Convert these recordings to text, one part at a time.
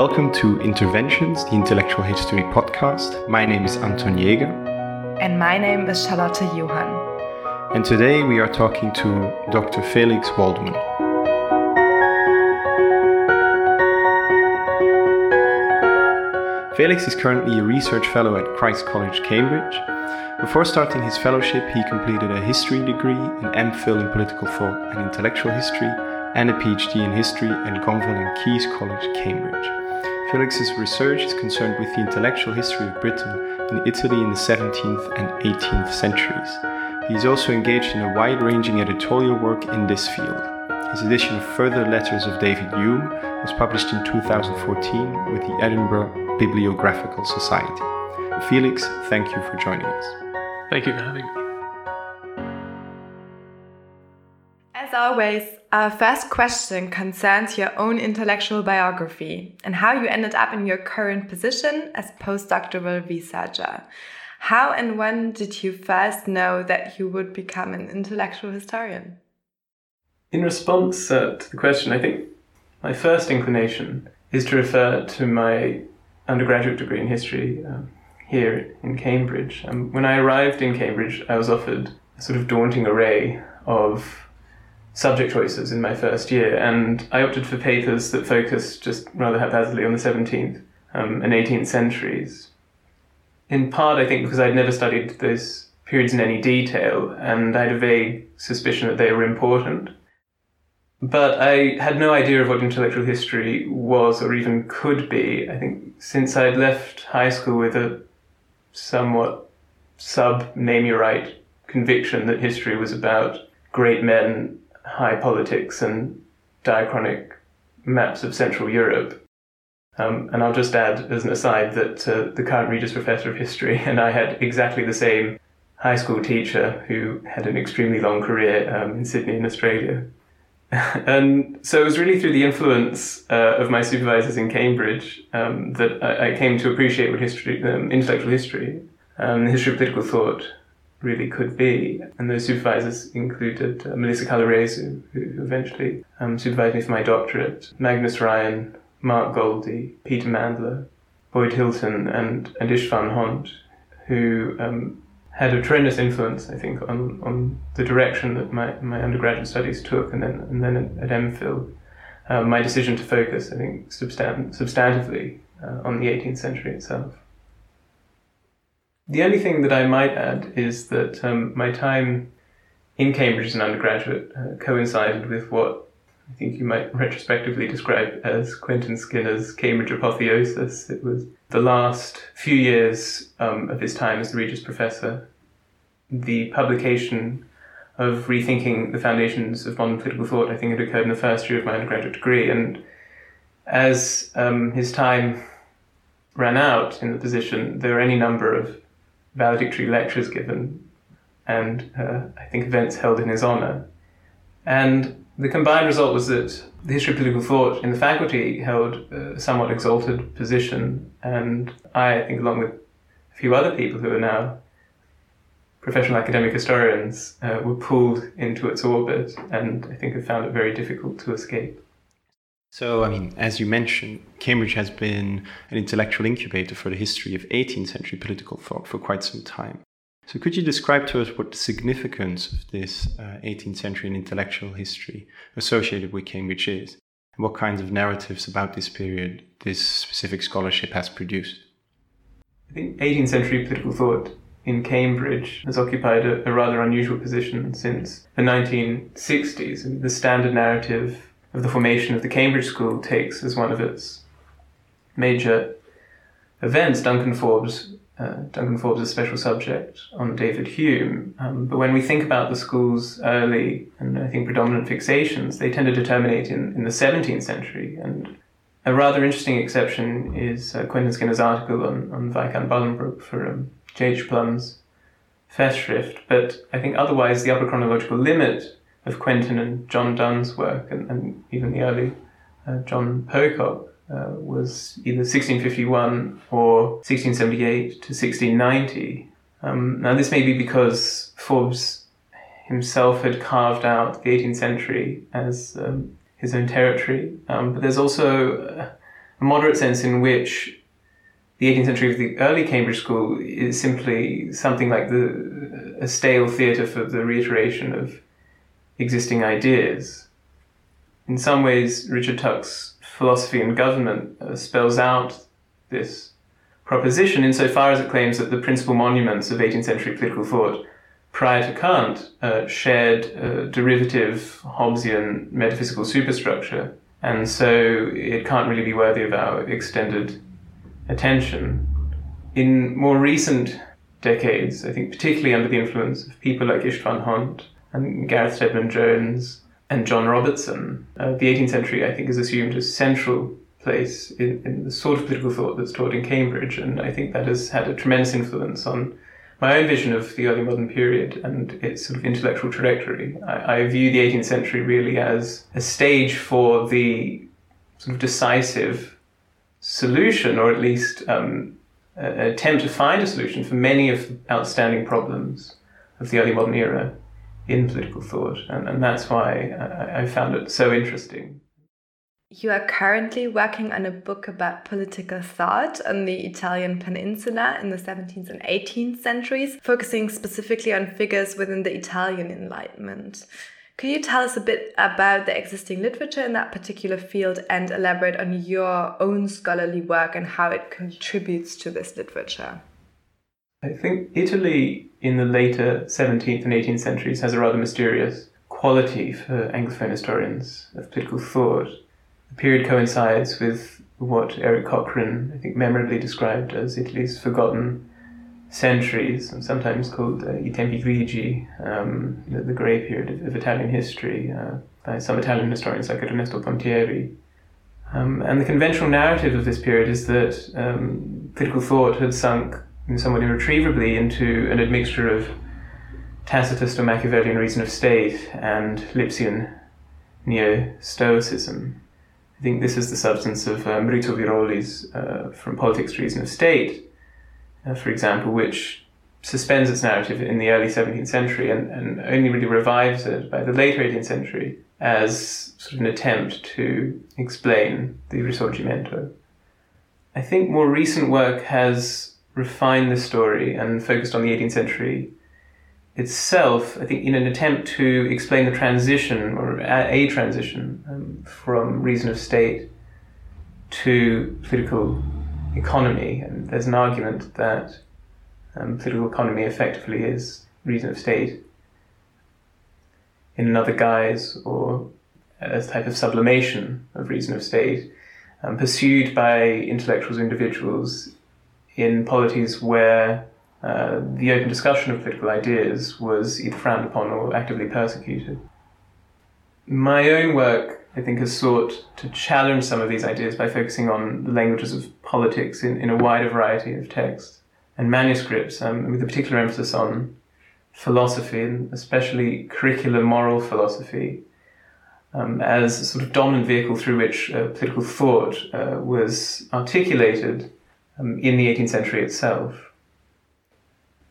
Welcome to Interventions, the Intellectual History Podcast. My name is Anton Jäger. And my name is Charlotte Johann. And today we are talking to Dr. Felix Waldman. Felix is currently a research fellow at Christ's College, Cambridge. Before starting his fellowship, he completed a history degree, an MPhil in political thought and intellectual history, and a PhD in history at Gonville and Caius College, Cambridge. Felix's research is concerned with the intellectual history of Britain and Italy in the 17th and 18th centuries. He is also engaged in a wide-ranging editorial work in this field. His edition of Further Letters of David Hume was published in 2014 with the Edinburgh Bibliographical Society. Felix, thank you for joining us. Thank you for having me. As always, our first question concerns your own intellectual biography and how you ended up in your current position as postdoctoral researcher. How and when did you first know that you would become an intellectual historian? In response to the question, I think my first inclination is to refer to my undergraduate degree in history here in Cambridge. When I arrived in Cambridge, I was offered a sort of daunting array of subject choices in my first year, and I opted for papers that focused just rather haphazardly on the 17th and 18th centuries. In part, I think, because I'd never studied those periods in any detail, and I had a vague suspicion that they were important. But I had no idea of what intellectual history was or even could be. I think since I'd left high school with a somewhat sub-name-your-right conviction that history was about great men, high politics, and diachronic maps of Central Europe. And I'll just add as an aside that the current Regius Professor of History and I had exactly the same high school teacher who had an extremely long career in Sydney in Australia. And so it was really through the influence of my supervisors in Cambridge that I came to appreciate what history, intellectual history, the history of political thought, really could be. And those supervisors included Melissa Calaresu, who eventually supervised me for my doctorate, Magnus Ryan, Mark Goldie, Peter Mandler, Boyd Hilton, and Istvan Hont, who had a tremendous influence, I think, on the direction that my undergraduate studies took, and then at MPhil, my decision to focus, I think, substantively on the 18th century itself. The only thing that I might add is that my time in Cambridge as an undergraduate coincided with what I think you might retrospectively describe as Quentin Skinner's Cambridge apotheosis. It was the last few years of his time as the Regius Professor. The publication of Rethinking the Foundations of Modern Political Thought, I think, had occurred in the first year of my undergraduate degree. And as his time ran out in the position, there were any number of valedictory lectures given and I think events held in his honour. And the combined result was that the history of political thought in the faculty held a somewhat exalted position, and I think, along with a few other people who are now professional academic historians, were pulled into its orbit, and I think have found it very difficult to escape. So, I mean, as you mentioned, Cambridge has been an intellectual incubator for the history of 18th century political thought for quite some time. So could you describe to us what the significance of this 18th century and intellectual history associated with Cambridge is, and what kinds of narratives about this period this specific scholarship has produced? I think 18th century political thought in Cambridge has occupied a rather unusual position since the 1960s. I mean, the standard narrative of the formation of the Cambridge School takes as one of its major events Duncan Forbes' special subject on David Hume. But when we think about the school's early and I think predominant fixations, they tended to terminate in the 17th century. And a rather interesting exception is Quentin Skinner's article on Viscount Bolingbroke for J.H. Plum's Festschrift. But I think otherwise the upper chronological limit of Quentin and John Donne's work, and even the early John Pocock, was either 1651 or 1678 to 1690. Now this may be because Forbes himself had carved out the 18th century as his own territory, but there's also a moderate sense in which the 18th century of the early Cambridge School is simply something like a stale theatre for the reiteration of existing ideas. In some ways, Richard Tuck's Philosophy and Government spells out this proposition insofar as it claims that the principal monuments of 18th century political thought prior to Kant shared a derivative Hobbesian metaphysical superstructure, and so it can't really be worthy of our extended attention. In more recent decades, I think particularly under the influence of people like Istvan Hont and Gareth Stedman Jones and John Robertson, the 18th century, I think, has assumed a central place in the sort of political thought that's taught in Cambridge, and I think that has had a tremendous influence on my own vision of the early modern period and its sort of intellectual trajectory. I view the 18th century really as a stage for the sort of decisive solution, or at least an attempt to find a solution for many of the outstanding problems of the early modern era in political thought. And that's why I found it so interesting. You are currently working on a book about political thought on the Italian peninsula in the 17th and 18th centuries, focusing specifically on figures within the Italian Enlightenment. Could you tell us a bit about the existing literature in that particular field and elaborate on your own scholarly work and how it contributes to this literature? I think Italy in the later 17th and 18th centuries has a rather mysterious quality for Anglophone historians of political thought. The period coincides with what Eric Cochrane, I think, memorably described as Italy's forgotten centuries, and sometimes called I Tempi Grigi, the grey period of Italian history, by some Italian historians like Ernesto Pontieri. And the conventional narrative of this period is that political thought had sunk somewhat irretrievably into an admixture of Tacitus or Machiavellian reason of state and Lipsian neo-Stoicism. I think this is the substance of Maurizio Viroli's From Politics to Reason of State, for example, which suspends its narrative in the early 17th century and only really revives it by the later 18th century as sort of an attempt to explain the Risorgimento. I think more recent work has refined the story and focused on the 18th century itself, I think, in an attempt to explain the transition, or a transition, from reason of state to political economy. And there's an argument that political economy effectively is reason of state in another guise, or a type of sublimation of reason of state, pursued by intellectuals, individuals in polities where the open discussion of political ideas was either frowned upon or actively persecuted. My own work, I think, has sought to challenge some of these ideas by focusing on the languages of politics in a wider variety of texts and manuscripts, with a particular emphasis on philosophy, and especially curricular moral philosophy, as a sort of dominant vehicle through which political thought was articulated in the 18th century itself.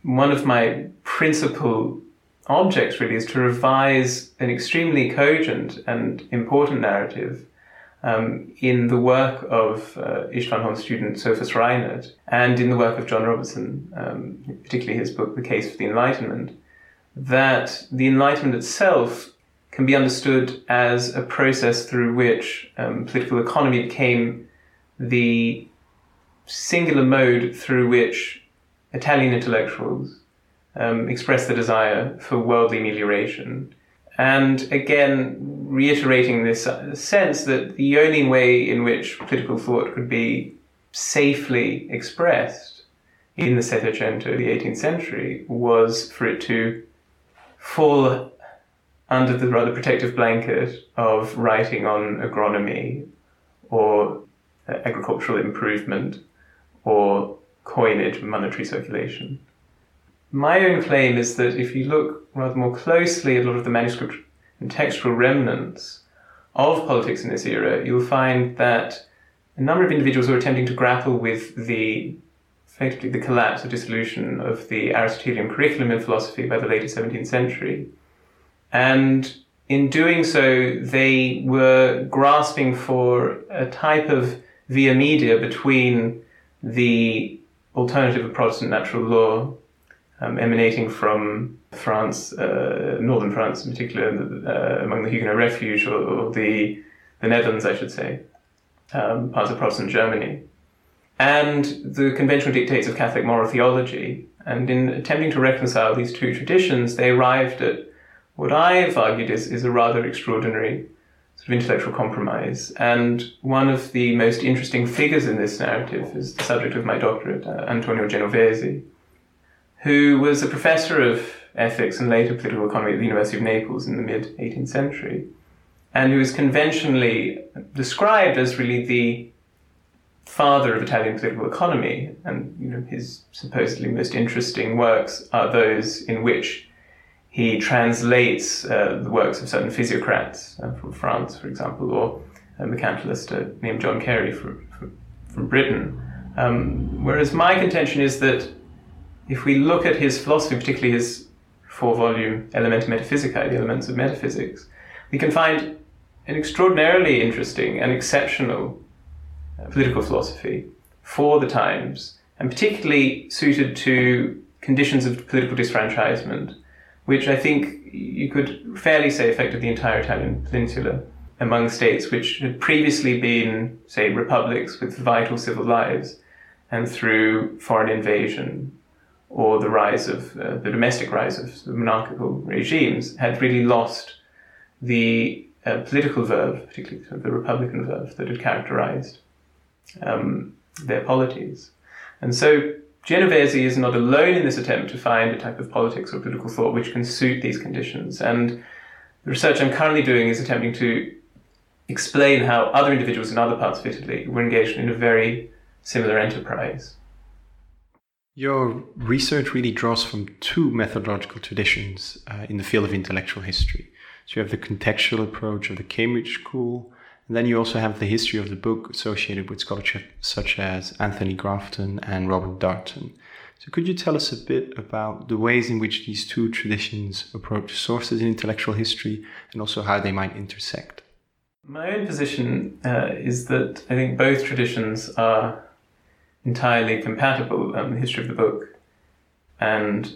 One of my principal objects really is to revise an extremely cogent and important narrative in the work of Istvan Hont's student Sophus Reinert, and in the work of John Robertson, particularly his book The Case for the Enlightenment, that the Enlightenment itself can be understood as a process through which political economy became the singular mode through which Italian intellectuals express the desire for worldly amelioration. And again, reiterating this sense that the only way in which political thought could be safely expressed in the Settecento, the 18th century, was for it to fall under the rather protective blanket of writing on agronomy or agricultural improvement or coinage, monetary circulation. My own claim is that if you look rather more closely at a lot of the manuscript and textual remnants of politics in this era, you'll find that a number of individuals were attempting to grapple with effectively the collapse or dissolution of the Aristotelian curriculum in philosophy by the later 17th century. And in doing so, they were grasping for a type of via media between the alternative of Protestant natural law emanating from France, northern France in particular, among the Huguenot refuge, or the Netherlands, I should say, parts of Protestant Germany, and the conventional dictates of Catholic moral theology. And in attempting to reconcile these two traditions, they arrived at what I've argued is a rather extraordinary sort of intellectual compromise. And one of the most interesting figures in this narrative is the subject of my doctorate, Antonio Genovesi, who was a professor of ethics and later political economy at the University of Naples in the mid-18th century, and who is conventionally described as really the father of Italian political economy. And you know, his supposedly most interesting works are those in which he translates the works of certain physiocrats from France, for example, or a mercantilist named John Carey from Britain. Whereas my contention is that if we look at his philosophy, particularly his 4-volume Elementa Metaphysicae, The Elements of Metaphysics, we can find an extraordinarily interesting and exceptional political philosophy for the times, and particularly suited to conditions of political disfranchisement, which I think you could fairly say affected the entire Italian peninsula, among states which had previously been, say, republics with vital civil lives, and through foreign invasion or the rise of, the domestic rise of monarchical regimes, had really lost the political verve, particularly the republican verve that had characterized their polities. And so Genovesi is not alone in this attempt to find a type of politics or political thought which can suit these conditions. And the research I'm currently doing is attempting to explain how other individuals in other parts of Italy were engaged in a very similar enterprise. Your research really draws from two methodological traditions in the field of intellectual history. So you have the contextual approach of the Cambridge School, and then you also have the history of the book associated with scholarship such as Anthony Grafton and Robert Darton. So could you tell us a bit about the ways in which these two traditions approach sources in intellectual history, and also how they might intersect? My own position is that I think both traditions are entirely compatible, the history of the book and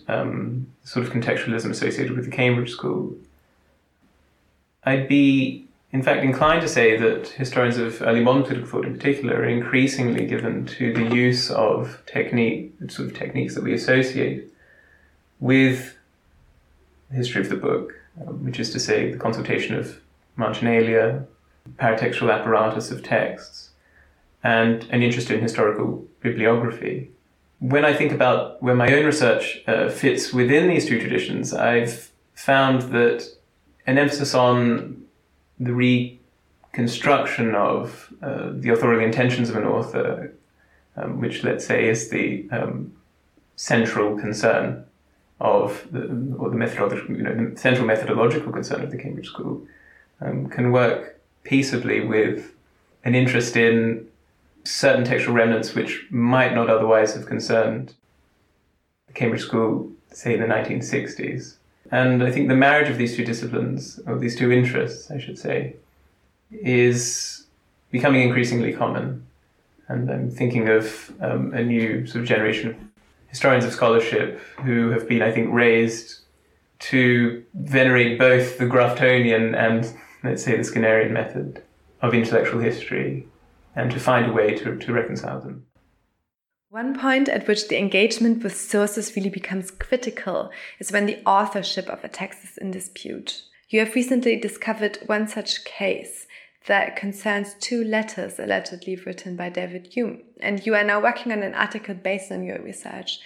sort of contextualism associated with the Cambridge School. I'd be in fact inclined to say that historians of early modern political thought in particular are increasingly given to the use of techniques that we associate with the history of the book, which is to say the consultation of marginalia, paratextual apparatus of texts, and an interest in historical bibliography. When I think about where my own research fits within these two traditions, I've found that an emphasis on the reconstruction of the authorial intentions of an author, which, let's say, is the central concern of the central methodological concern of the Cambridge School, can work peaceably with an interest in certain textual remnants which might not otherwise have concerned the Cambridge School, say, in the 1960s. And I think the marriage of these two disciplines, or these two interests, I should say, is becoming increasingly common. And I'm thinking of a new sort of generation of historians of scholarship who have been, I think, raised to venerate both the Graftonian and, let's say, the Skinnerian method of intellectual history, and to find a way to reconcile them. One point at which the engagement with sources really becomes critical is when the authorship of a text is in dispute. You have recently discovered one such case that concerns two letters allegedly written by David Hume, and you are now working on an article based on your research.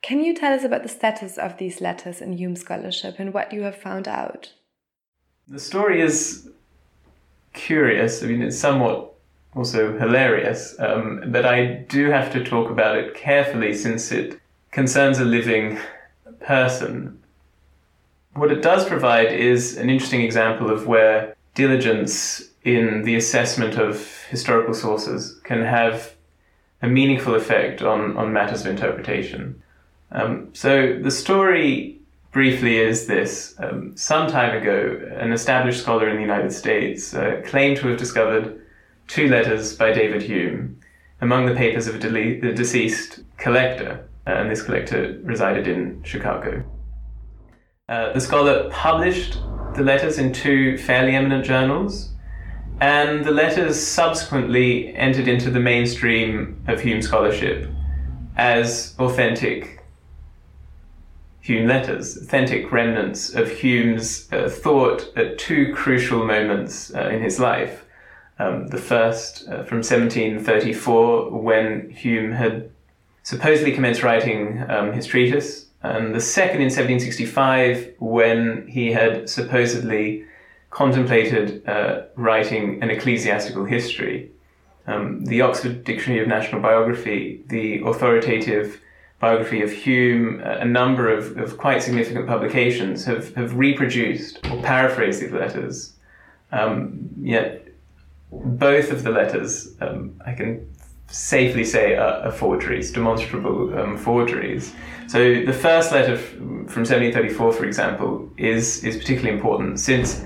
Can you tell us about the status of these letters in Hume scholarship and what you have found out? The story is curious. I mean, it's somewhat also hilarious, but I do have to talk about it carefully since it concerns a living person. What it does provide is an interesting example of where diligence in the assessment of historical sources can have a meaningful effect on matters of interpretation. So the story briefly is this. Some time ago, an established scholar in the United States claimed to have discovered Two Letters by David Hume, among the papers of the deceased collector, and this collector resided in Chicago. The scholar published the letters in two fairly eminent journals, and the letters subsequently entered into the mainstream of Hume scholarship as authentic Hume letters, authentic remnants of Hume's thought at two crucial moments in his life. The first from 1734, when Hume had supposedly commenced writing his treatise, and the second in 1765, when he had supposedly contemplated writing an ecclesiastical history. The Oxford Dictionary of National Biography, the authoritative biography of Hume, a number of quite significant publications have reproduced or paraphrased these letters. Yet both of the letters, I can safely say, are forgeries, demonstrable forgeries. So the first letter from 1734, for example, is particularly important since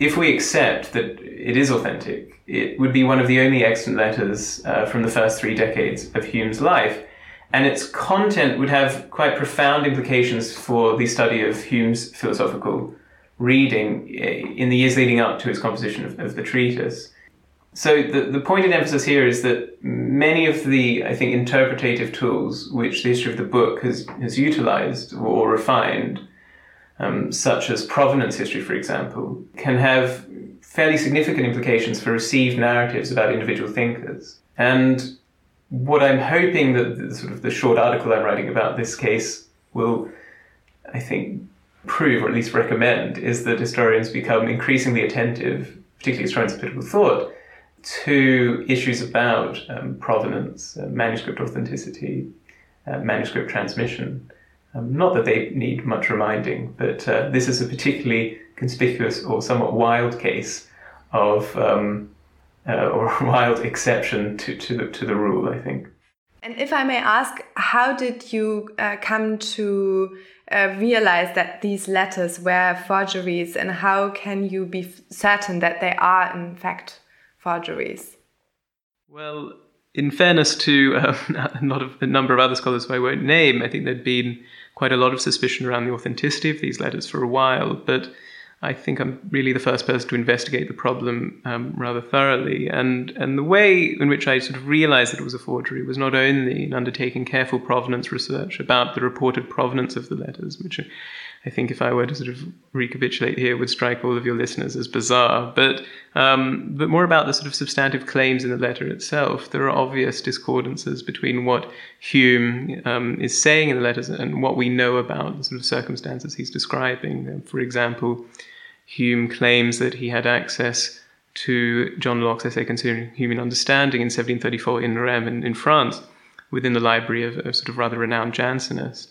if we accept that it is authentic, it would be one of the only extant letters from the first 3 decades of Hume's life. And its content would have quite profound implications for the study of Hume's philosophical reading in the years leading up to his composition of the treatise. So the point in emphasis here is that many of the, I think, interpretative tools which the history of the book has utilized or refined, such as provenance history, for example, can have fairly significant implications for received narratives about individual thinkers. And what I'm hoping that the short article I'm writing about this case will, I think, prove or at least recommend is that historians become increasingly attentive, particularly historians of political thought, to issues about provenance, manuscript authenticity, manuscript transmission. Not that they need much reminding, but this is a particularly conspicuous or somewhat wild case of or a wild exception to the rule, I think. And if I may ask, how did you come to realize that these letters were forgeries, and how can you be certain that they are in fact forgeries? Well, in fairness to a number of other scholars who I won't name, I think there'd been quite a lot of suspicion around the authenticity of these letters for a while, but I think I'm really the first person to investigate the problem rather thoroughly. And the way in which I sort of realized that it was a forgery was not only in undertaking careful provenance research about the reported provenance of the letters, which I think if I were to sort of recapitulate here would strike all of your listeners as bizarre, but more about the sort of substantive claims in the letter itself. There are obvious discordances between what Hume is saying in the letters and what we know about the sort of circumstances he's describing. For example, Hume claims that he had access to John Locke's essay Considering Human Understanding in 1734 in Rheims in France, within the library of a sort of rather renowned Jansenist.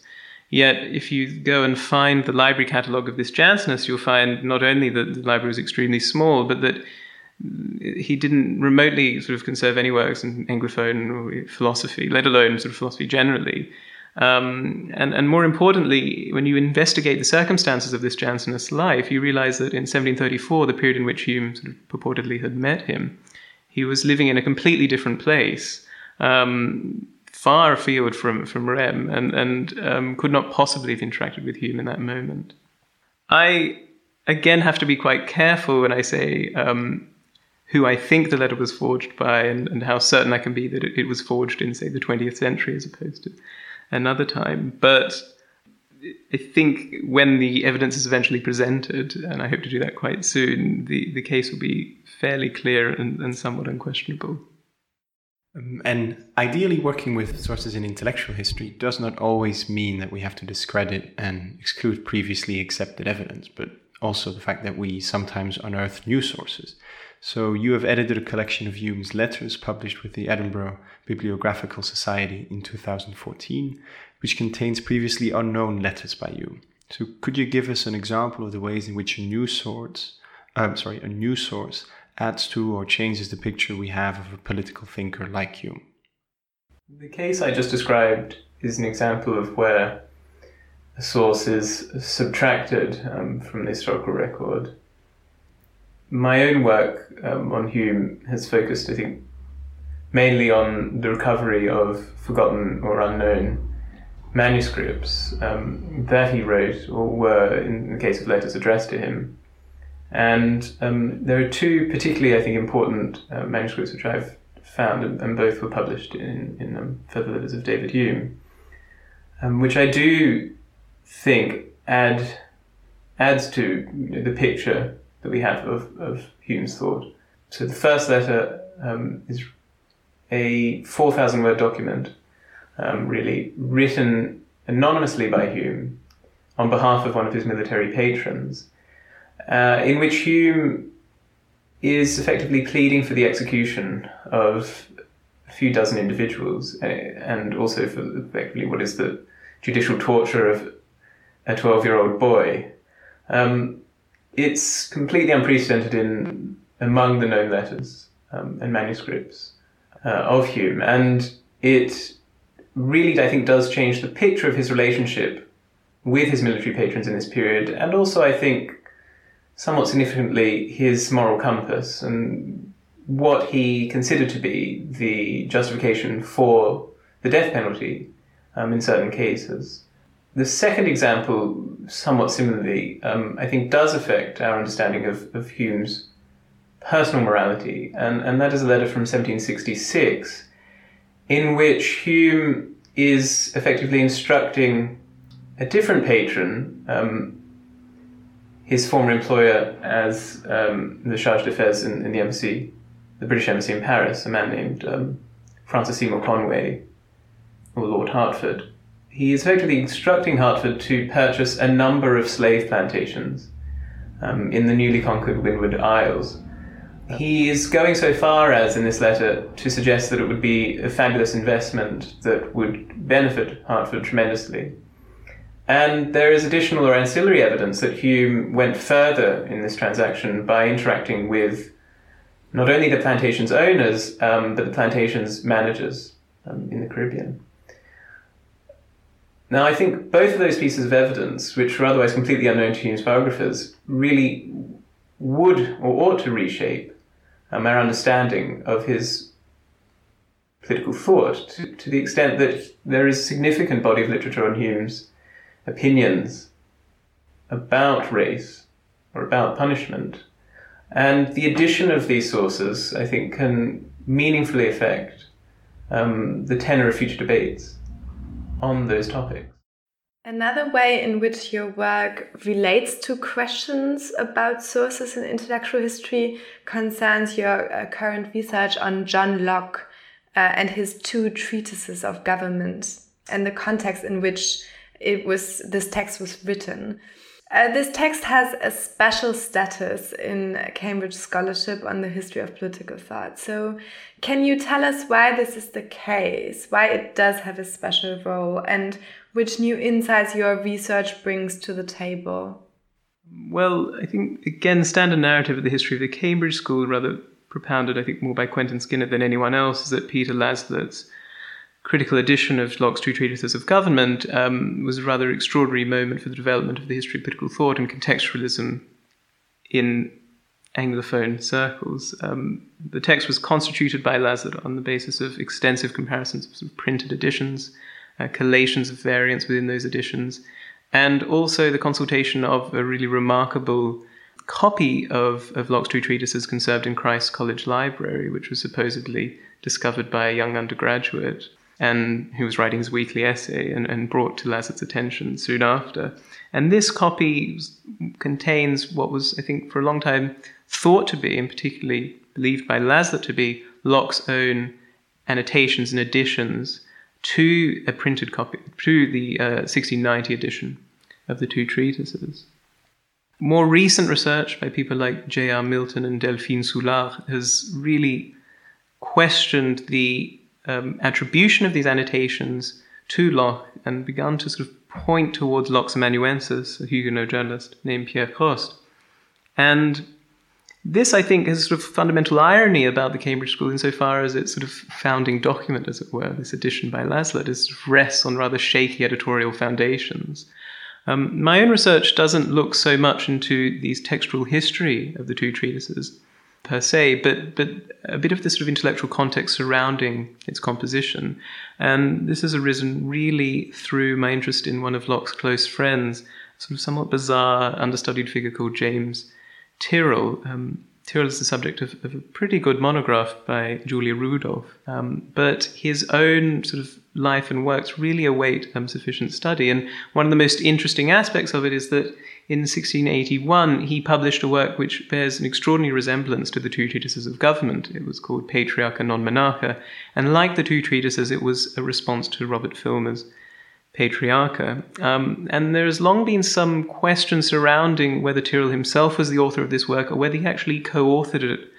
Yet, if you go and find the library catalogue of this Jansenist, you'll find not only that the library was extremely small, but that he didn't remotely sort of conserve any works in Anglophone philosophy, let alone sort of philosophy generally. And more importantly, when you investigate the circumstances of this Jansenist's life, you realize that in 1734, the period in which Hume sort of purportedly had met him, he was living in a completely different place, far afield from Rheims, and could not possibly have interacted with Hume in that moment. I, again, have to be quite careful when I say who I think the letter was forged by and how certain I can be that it was forged in, say, the 20th century as opposed to another time. But I think when the evidence is eventually presented, and I hope to do that quite soon, the case will be fairly clear and somewhat unquestionable. And ideally, working with sources in intellectual history does not always mean that we have to discredit and exclude previously accepted evidence, but also the fact that we sometimes unearth new sources. So you have edited a collection of Hume's letters published with the Edinburgh Bibliographical Society in 2014, which contains previously unknown letters by Hume. So could you give us an example of the ways in which a new source adds to or changes the picture we have of a political thinker like Hume? The case I just described is an example of where a source is subtracted from the historical record. my own work on Hume has focused, I think, mainly on the recovery of forgotten or unknown manuscripts that he wrote or were, in the case of letters, addressed to him. And there are two particularly, I think, important manuscripts which I've found, and both were published in Further Letters of David Hume, which I do think adds to the picture that we have of Hume's thought. So the first letter is a 4,000-word document, really, written anonymously by Hume on behalf of one of his military patrons, in which Hume is effectively pleading for the execution of a few dozen individuals, and also for effectively what is the judicial torture of a 12-year-old boy. It's completely unprecedented among the known letters and manuscripts of Hume, and it really, I think, does change the picture of his relationship with his military patrons in this period, and also, I think, somewhat significantly, his moral compass and what he considered to be the justification for the death penalty in certain cases. The second example, somewhat similarly, I think does affect our understanding of Hume's personal morality, and that is a letter from 1766 in which Hume is effectively instructing a different patron, his former employer as the charge d'affaires in the embassy, the British embassy in Paris, a man named Francis Seymour Conway, or Lord Hertford. He is effectively instructing Hertford to purchase a number of slave plantations in the newly conquered Windward Isles. He is going so far as, in this letter, to suggest that it would be a fabulous investment that would benefit Hertford tremendously. And there is additional or ancillary evidence that Hume went further in this transaction by interacting with not only the plantation's owners, but the plantation's managers in the Caribbean. Now, I think both of those pieces of evidence, which were otherwise completely unknown to Hume's biographers, really would or ought to reshape our understanding of his political thought to the extent that there is a significant body of literature on Hume's opinions about race or about punishment. And the addition of these sources, I think, can meaningfully affect the tenor of future debates on those topics. Another way in which your work relates to questions about sources in intellectual history concerns your current research on John Locke and his Two Treatises of Government and the context in which this text was written. This text has a special status in Cambridge scholarship on the history of political thought. So can you tell us why this is the case, why it does have a special role, and which new insights your research brings to the table? Well, I think, again, the standard narrative of the history of the Cambridge School, rather propounded, I think, more by Quentin Skinner than anyone else, is that Peter Laslett's critical edition of Locke's Two Treatises of Government was a rather extraordinary moment for the development of the history of political thought and contextualism in Anglophone circles. The text was constituted by Laslett on the basis of extensive comparisons of some printed editions, collations of variants within those editions, and also the consultation of a really remarkable copy of Locke's Two Treatises conserved in Christ's College Library, which was supposedly discovered by a young undergraduate and who was writing his weekly essay and brought to Laslett's attention soon after. And this copy contains what was, I think, for a long time thought to be, and particularly believed by Laslett to be, Locke's own annotations and additions to a printed copy, to the 1690 edition of the Two Treatises. More recent research by people like J.R. Milton and Delphine Soulard has really questioned the attribution of these annotations to Locke and begun to sort of point towards Locke's amanuensis, a Huguenot journalist named Pierre Prost. And this, I think, is sort of fundamental irony about the Cambridge School insofar as its sort of founding document, as it were, this edition by Laslett, rests on rather shaky editorial foundations. My own research doesn't look so much into these textual history of the two treatises per se, but a bit of the sort of intellectual context surrounding its composition. And this has arisen really through my interest in one of Locke's close friends, sort of somewhat bizarre, understudied figure called James Tyrrell. Tyrrell is the subject of a pretty good monograph by Julia Rudolph, but his own sort of life and works really await sufficient study. And one of the most interesting aspects of it is that in 1681 he published a work which bears an extraordinary resemblance to the Two Treatises of Government. It was called Patriarcha Non Monarcha, and like the two treatises, it was a response to Robert Filmer's Patriarcha. And there has long been some question surrounding whether Tyrrell himself was the author of this work or whether he actually co-authored it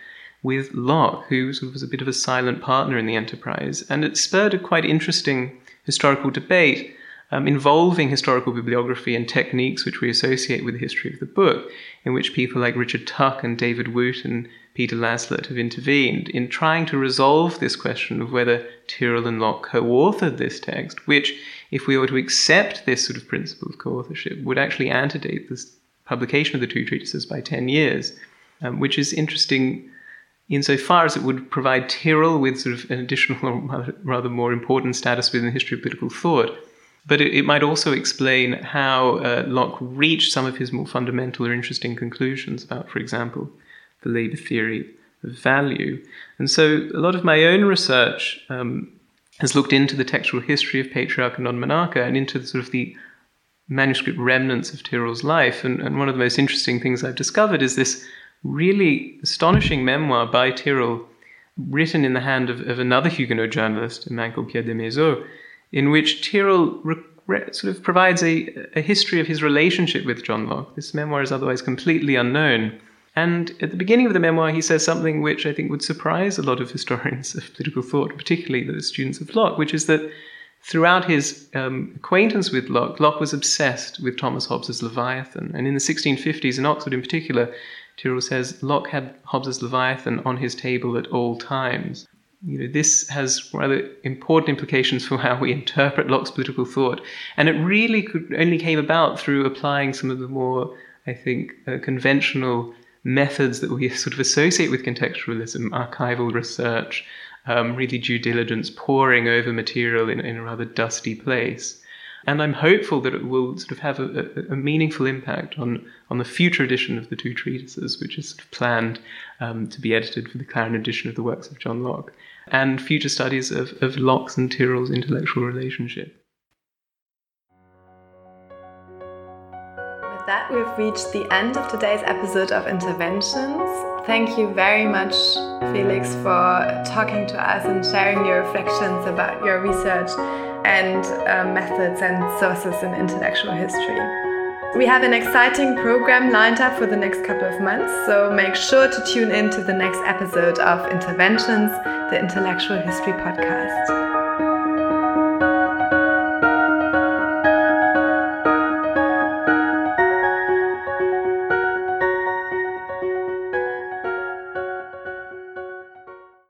with Locke, who sort of was a bit of a silent partner in the enterprise. And it spurred a quite interesting historical debate involving historical bibliography and techniques which we associate with the history of the book, in which people like Richard Tuck and David Woot and Peter Laslett have intervened in trying to resolve this question of whether Tyrrell and Locke co-authored this text, which, if we were to accept this sort of principle of co-authorship, would actually antedate the publication of the two treatises by 10 years, which is interesting insofar as it would provide Tyrrell with sort of an additional, or rather more important status within the history of political thought. But it might also explain how Locke reached some of his more fundamental or interesting conclusions about, for example, the Labour theory of value. And so a lot of my own research has looked into the textual history of Patriarcha Non Monarcha and into the sort of the manuscript remnants of Tyrrell's life. And one of the most interesting things I've discovered is this really astonishing memoir by Tyrrell, written in the hand of another Huguenot journalist, a man called Pierre Desmaisons, in which Tyrrell sort of provides a history of his relationship with John Locke. This memoir is otherwise completely unknown. And at the beginning of the memoir, he says something which I think would surprise a lot of historians of political thought, particularly the students of Locke, which is that throughout his acquaintance with Locke, Locke was obsessed with Thomas Hobbes's Leviathan. And in the 1650s, in Oxford in particular, Tyrrell says Locke had Hobbes's Leviathan on his table at all times. You know, this has rather important implications for how we interpret Locke's political thought. And it really only came about through applying some of the more, I think, conventional methods that we sort of associate with contextualism, archival research, really due diligence, poring over material in a rather dusty place. And I'm hopeful that it will sort of have a meaningful impact on the future edition of the two treatises, which is sort of planned to be edited for the Clarendon edition of the works of John Locke, and future studies of Locke's and Tyrrell's intellectual relationship. With that, we've reached the end of today's episode of Interventions. Thank you very much, Felix, for talking to us and sharing your reflections about your research and methods and sources in intellectual history. We have an exciting program lined up for the next couple of months, so make sure to tune in to the next episode of Interventions, the Intellectual History Podcast.